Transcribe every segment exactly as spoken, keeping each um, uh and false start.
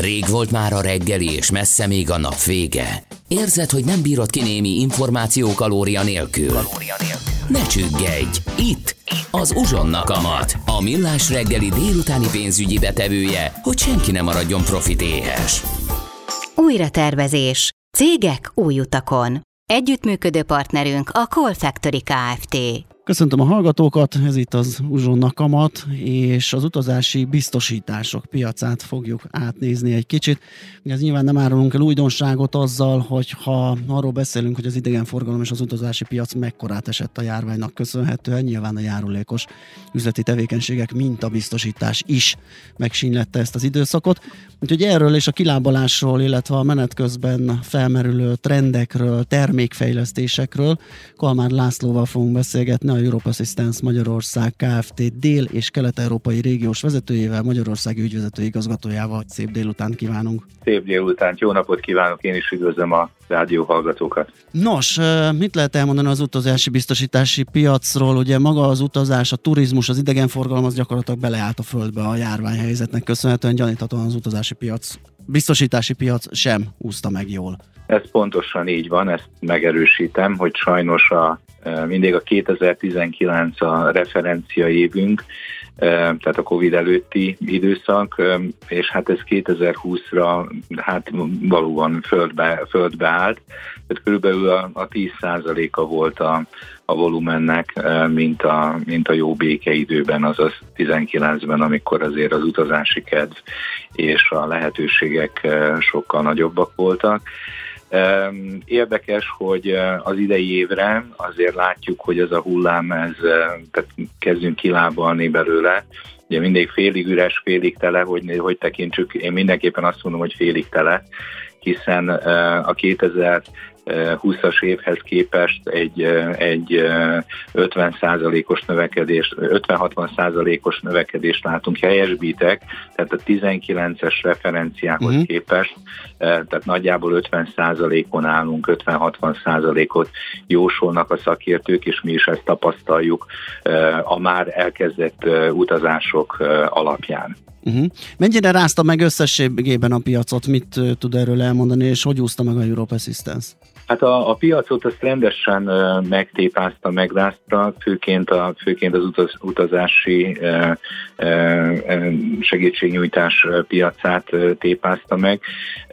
Rég volt már a reggeli, és messze még a nap vége. Érzed, hogy nem bírod ki némi információ kalória nélkül? Kalória nélkül. Ne csüggedj! Itt! Az Uzsonnakamat, a millás reggeli délutáni pénzügyi betevője, hogy senki ne maradjon profitéhes. Újratervezés. Cégek új utakon. Együttműködő partnerünk a Call Factory Kft. Köszöntöm a hallgatókat, ez itt az Uzsonnakamat, és az utazási biztosítások piacát fogjuk átnézni egy kicsit. Ez nyilván nem árulunk el újdonságot azzal, hogyha arról beszélünk, hogy az idegenforgalom és az utazási piac mekkorát esett a járványnak köszönhetően, nyilván a járulékos üzleti tevékenységek, mint a biztosítás is megsínylette ezt az időszakot. Úgyhogy erről és a kilábalásról, illetve a menet közben felmerülő trendekről, termékfejlesztésekről Kalmár Lászlóval fogunk beszélgetni, a Europe Assistance Magyarország Kft. Dél- és kelet-európai régiós vezetőjével, Magyarország ügyvezető igazgatójával. Szép délután kívánunk! Szép délutánt, jó napot kívánok! Én is üdvözlöm a rádióhallgatókat! Nos, mit lehet elmondani az utazási biztosítási piacról? Ugye maga az utazás, a turizmus, az idegenforgalom az gyakorlatilag beleállt a földbe a járványhelyzetnek köszönhetően, gyaníthatóan az utazási piac, biztosítási piac sem úszta meg jól. Ez pontosan így van, ezt megerősítem, hogy sajnos a, mindig a kétezer-tizenkilenc a referencia évünk, tehát a Covid előtti időszak, és hát ez kétezer-húszra hát valóban földbe, földbe állt, tehát körülbelül a, a tíz százaléka volt a, a volumennek, mint a, mint a jó békeidőben, azaz tizenkilencben, amikor azért az utazási kedv és a lehetőségek sokkal nagyobbak voltak. Érdekes, hogy az idei évre azért látjuk, hogy ez a hullám, ez, tehát kezdünk kilábalni belőle. Ugye mindig félig üres, félig tele, hogy, hogy tekintsük, én mindenképpen azt mondom, hogy félig tele, hiszen a kétezer-húszas évhez képest egy, egy ötven százalékos növekedést, ötven-hatvan százalékos növekedést látunk, helyesbítek, tehát a tizenkilences referenciához uh-huh. képest, tehát nagyjából ötven százalékon állunk, ötven-hatvan százalékot jósolnak a szakértők, és mi is ezt tapasztaljuk a már elkezdett utazások alapján. Uh-huh. Mennyire rázta meg összességében a piacot, mit tud erről elmondani, és hogy úszta meg a Europe Assistance? Hát a, a piacot azt rendesen uh, megtépázta, megrázta, főként, a, főként az utaz, utazási uh, uh, segítségnyújtás piacát uh, tépázta meg.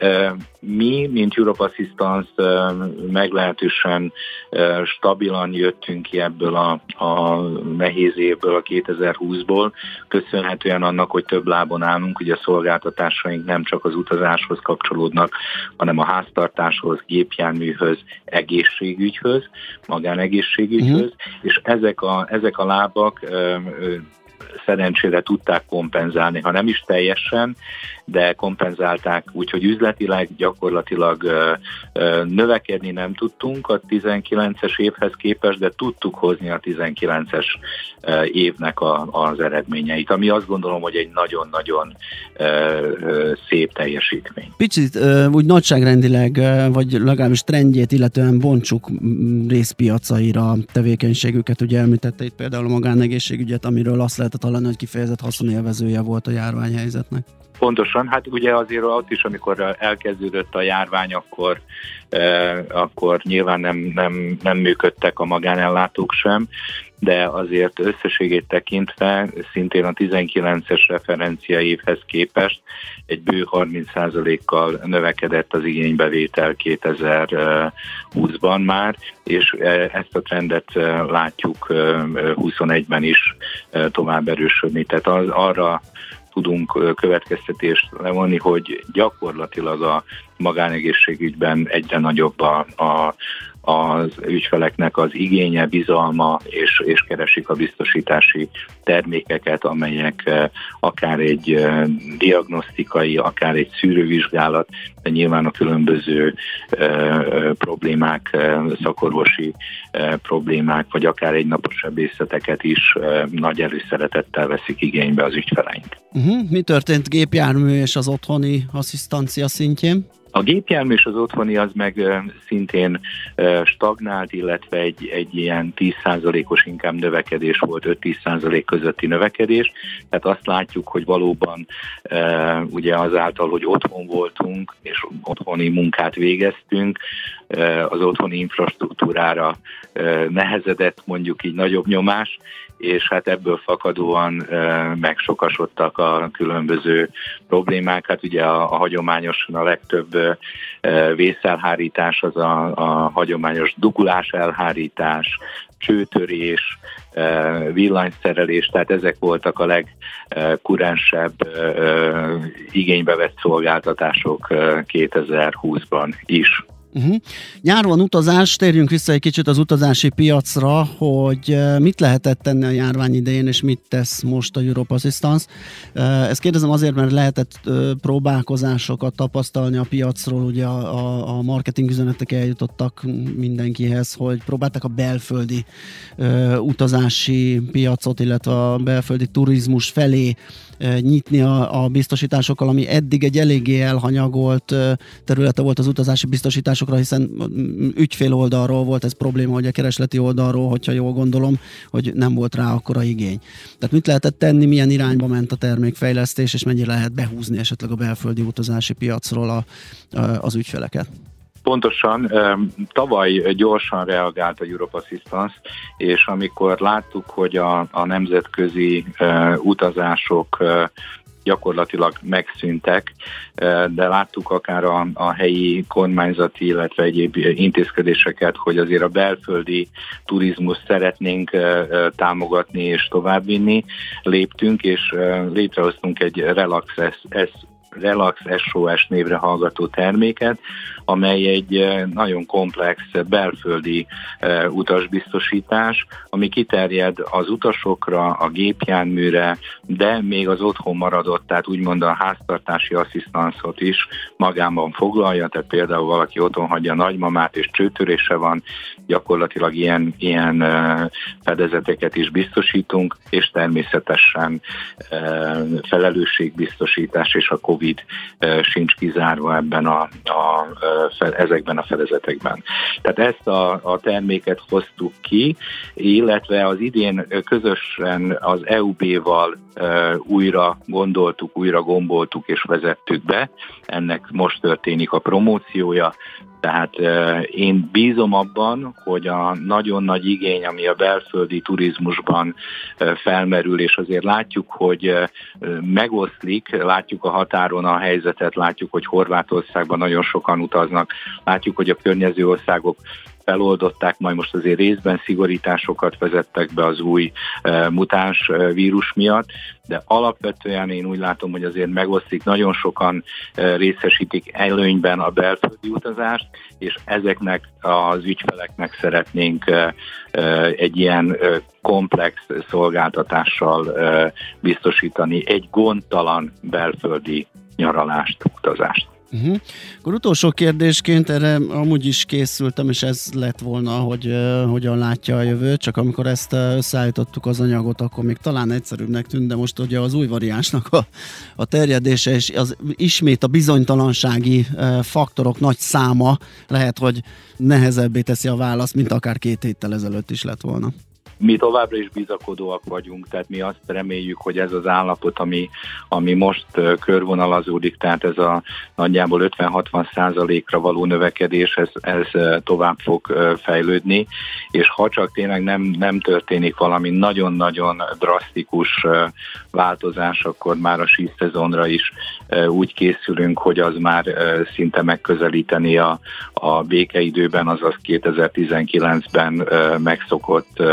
Uh, mi, mint Europe Assistance uh, meglehetősen uh, stabilan jöttünk ki ebből a, a nehéz évből, a kétezer-húszból, köszönhetően annak, hogy több lábon állunk, ugye a szolgáltatásaink nem csak az utazáshoz kapcsolódnak, hanem a háztartáshoz, gépjárműhöz, egészségügyhöz, magánegészségügyhöz, uh-huh. és ezek a, ezek a lábak ö, ö, szerencsére tudták kompenzálni, ha nem is teljesen, de kompenzálták, úgyhogy üzletileg gyakorlatilag ö, ö, növekedni nem tudtunk a tizenkilences évhez képest, de tudtuk hozni a tizenkilences ö, évnek a, az eredményeit, ami azt gondolom, hogy egy nagyon-nagyon ö, ö, szép teljesítmény. Picit ö, úgy nagyságrendileg, ö, vagy legalábbis trendjét, illetően bontsuk részpiacaira tevékenységüket, ugye említette itt például a magánegészségügyet, amiről azt lehetett hallani, hogy kifejezett haszonélvezője volt a járványhelyzetnek. Pontosan, hát ugye azért ott is, amikor elkezdődött a járvány, akkor, eh, akkor nyilván nem, nem, nem működtek a magánellátók sem, de azért összességét tekintve szintén a tizenkilences referencia évhez képest egy bő harminc százalékkal növekedett az igénybevétel kétezer-húszban már, és ezt a trendet látjuk huszonegyben is tovább erősödni. Tehát az, arra tudunk következtetést levonni, hogy gyakorlatilag a magánegészségügyben egyre nagyobb a, a az ügyfeleknek az igénye, bizalma, és, és keresik a biztosítási termékeket, amelyek akár egy diagnosztikai, akár egy szűrővizsgálat, de nyilván a különböző problémák, szakorvosi problémák, vagy akár egy naposebészeteket is nagy előszeretettel veszik igénybe az ügyfeleink. Uh-huh. Mi történt gépjármű és az otthoni asszisztancia szintjén? A gépjármű és az otthoni az meg szintén stagnált, illetve egy, egy ilyen tíz százalékos inkább növekedés volt, öt-tíz százalék közötti növekedés. Tehát azt látjuk, hogy valóban ugye azáltal, hogy otthon voltunk és otthoni munkát végeztünk, az otthoni infrastruktúrára nehezedett mondjuk így nagyobb nyomás, és hát ebből fakadóan megsokasodtak a különböző problémák. Hát ugye a, a hagyományosan a legtöbb vészelhárítás az a, a hagyományos dugulás elhárítás, csőtörés, villanyszerelés, tehát ezek voltak a legkurensebb igénybe vett szolgáltatások kétezer-húszban is. Uh-huh. Nyáron utazás, térjünk vissza egy kicsit az utazási piacra, hogy mit lehetett tenni a járvány idején, és mit tesz most a Europe Assistance. Ezt kérdezem azért, mert lehetett próbálkozásokat tapasztalni a piacról, ugye a, a marketing üzenetek eljutottak mindenkihez, hogy próbálták a belföldi utazási piacot, illetve a belföldi turizmus felé nyitni a, a biztosításokkal, ami eddig egy eléggé elhanyagolt területe volt az utazási biztosításokra, hiszen ügyfél oldalról volt ez probléma, hogy a keresleti oldalról, hogyha jól gondolom, hogy nem volt rá akkora igény. Tehát mit lehetett tenni, milyen irányba ment a termékfejlesztés, és mennyire lehet behúzni esetleg a belföldi utazási piacról a, a, az ügyfeleket? Pontosan, tavaly gyorsan reagált a Europe Assistance, és amikor láttuk, hogy a, a nemzetközi utazások gyakorlatilag megszűntek, de láttuk akár a, a helyi kormányzati, illetve egyéb intézkedéseket, hogy azért a belföldi turizmust szeretnénk támogatni és továbbvinni. Léptünk, és létrehoztunk egy Relax Relax es o es névre hallgató terméket, amely egy nagyon komplex belföldi utasbiztosítás, ami kiterjed az utasokra, a gépjárműre, de még az otthon maradott, tehát úgymond a háztartási asszisztanszot is magában foglalja, tehát például valaki otthon hagyja a nagymamát és csőtörése van, gyakorlatilag ilyen, ilyen fedezeteket is biztosítunk, és természetesen felelősségbiztosítás és a COVID sincs kizárva ebben a, a, ezekben a fedezetekben. Tehát ezt a, a terméket hoztuk ki, illetve az idén közösen az é u bé-val újra gondoltuk, újra gomboltuk és vezettük be. Ennek most történik a promóciója. Tehát én bízom abban, hogy a nagyon nagy igény, ami a belföldi turizmusban felmerül, és azért látjuk, hogy megoszlik, látjuk a határon a helyzetet, látjuk, hogy Horvátországban nagyon sokan utaznak, látjuk, hogy a környező országok feloldották, majd most azért részben szigorításokat vezettek be az új mutáns vírus miatt, de alapvetően én úgy látom, hogy azért megosztik, nagyon sokan részesítik előnyben a belföldi utazást, és ezeknek az ügyfeleknek szeretnénk egy ilyen komplex szolgáltatással biztosítani egy gondtalan belföldi nyaralást, utazást. Uh-huh. Akkor utolsó kérdésként erre amúgy is készültem, és ez lett volna, hogy uh, hogyan látja a jövőt, csak amikor ezt uh, összeállítottuk az anyagot, akkor még talán egyszerűbbnek tűnt, de most ugye az új variánsnak a, a terjedése, és az, ismét a bizonytalansági uh, faktorok nagy száma lehet, hogy nehezebbé teszi a választ, mint akár két héttel ezelőtt is lett volna. Mi továbbra is bizakodóak vagyunk, tehát mi azt reméljük, hogy ez az állapot, ami, ami most körvonalazódik, tehát ez a nagyjából ötven-hatvan százalékra való növekedés, ez, ez tovább fog fejlődni, és ha csak tényleg nem, nem történik valami nagyon-nagyon drasztikus változás, akkor már a sí szezonra is úgy készülünk, hogy az már szinte megközelíteni a, a békeidőben, azaz kétezer-tizenkilencben megszokott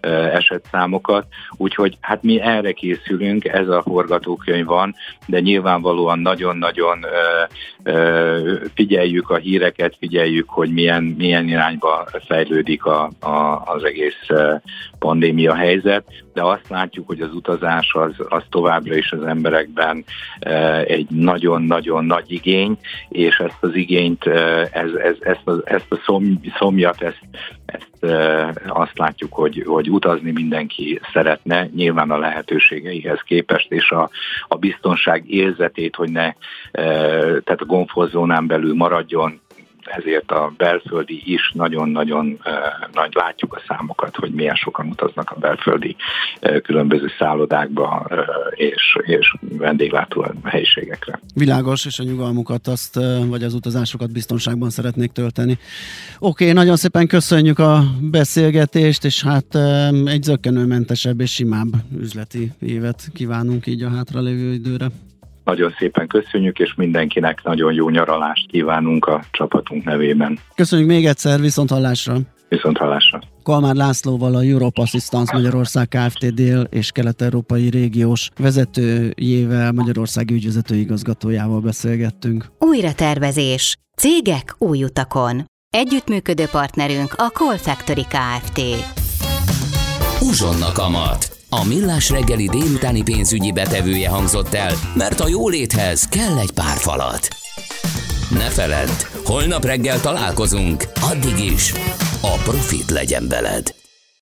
esetszámokat, úgyhogy hát mi erre készülünk, ez a forgatókönyv van, de nyilvánvalóan nagyon-nagyon ö, ö, figyeljük a híreket, figyeljük, hogy milyen, milyen irányba fejlődik a, a, az egész pandémia helyzet, de azt látjuk, hogy az utazás az, az továbbra is az emberekben egy nagyon-nagyon nagy igény, és ezt az igényt, ez, ez, ezt, a, ezt a szomjat, ezt, ezt azt látjuk, hogy, hogy utazni mindenki szeretne, nyilván a lehetőségeihez képest, és a, a biztonság érzetét, hogy ne, tehát a komfortzónán belül maradjon, ezért a belföldi is nagyon-nagyon eh, nagy, látjuk a számokat, hogy milyen sokan utaznak a belföldi eh, különböző szállodákba eh, és, és vendéglátó helyiségekre. Világos, és a nyugalmukat azt, vagy az utazásokat biztonságban szeretnék tölteni. Oké, nagyon szépen köszönjük a beszélgetést, és hát eh, egy zökkenőmentesebb és simább üzleti évet kívánunk így a hátralévő időre. Nagyon szépen köszönjük, és mindenkinek nagyon jó nyaralást kívánunk a csapatunk nevében. Köszönjük még egyszer, viszont hallásra! Viszont hallásra! Kalmár Lászlóval, a Europe Assistance Magyarország Kft. Dél- és kelet-európai régiós vezetőjével, Magyarország ügyvezető igazgatójával beszélgettünk. Újratervezés. Cégek új utakon. Együttműködő partnerünk a Call Factory Kft. Uzsonnakamat. A Millás reggeli délutáni pénzügyi betevője hangzott el, mert a jóléthez kell egy pár falat. Ne feledd, holnap reggel találkozunk, addig is a profit legyen veled.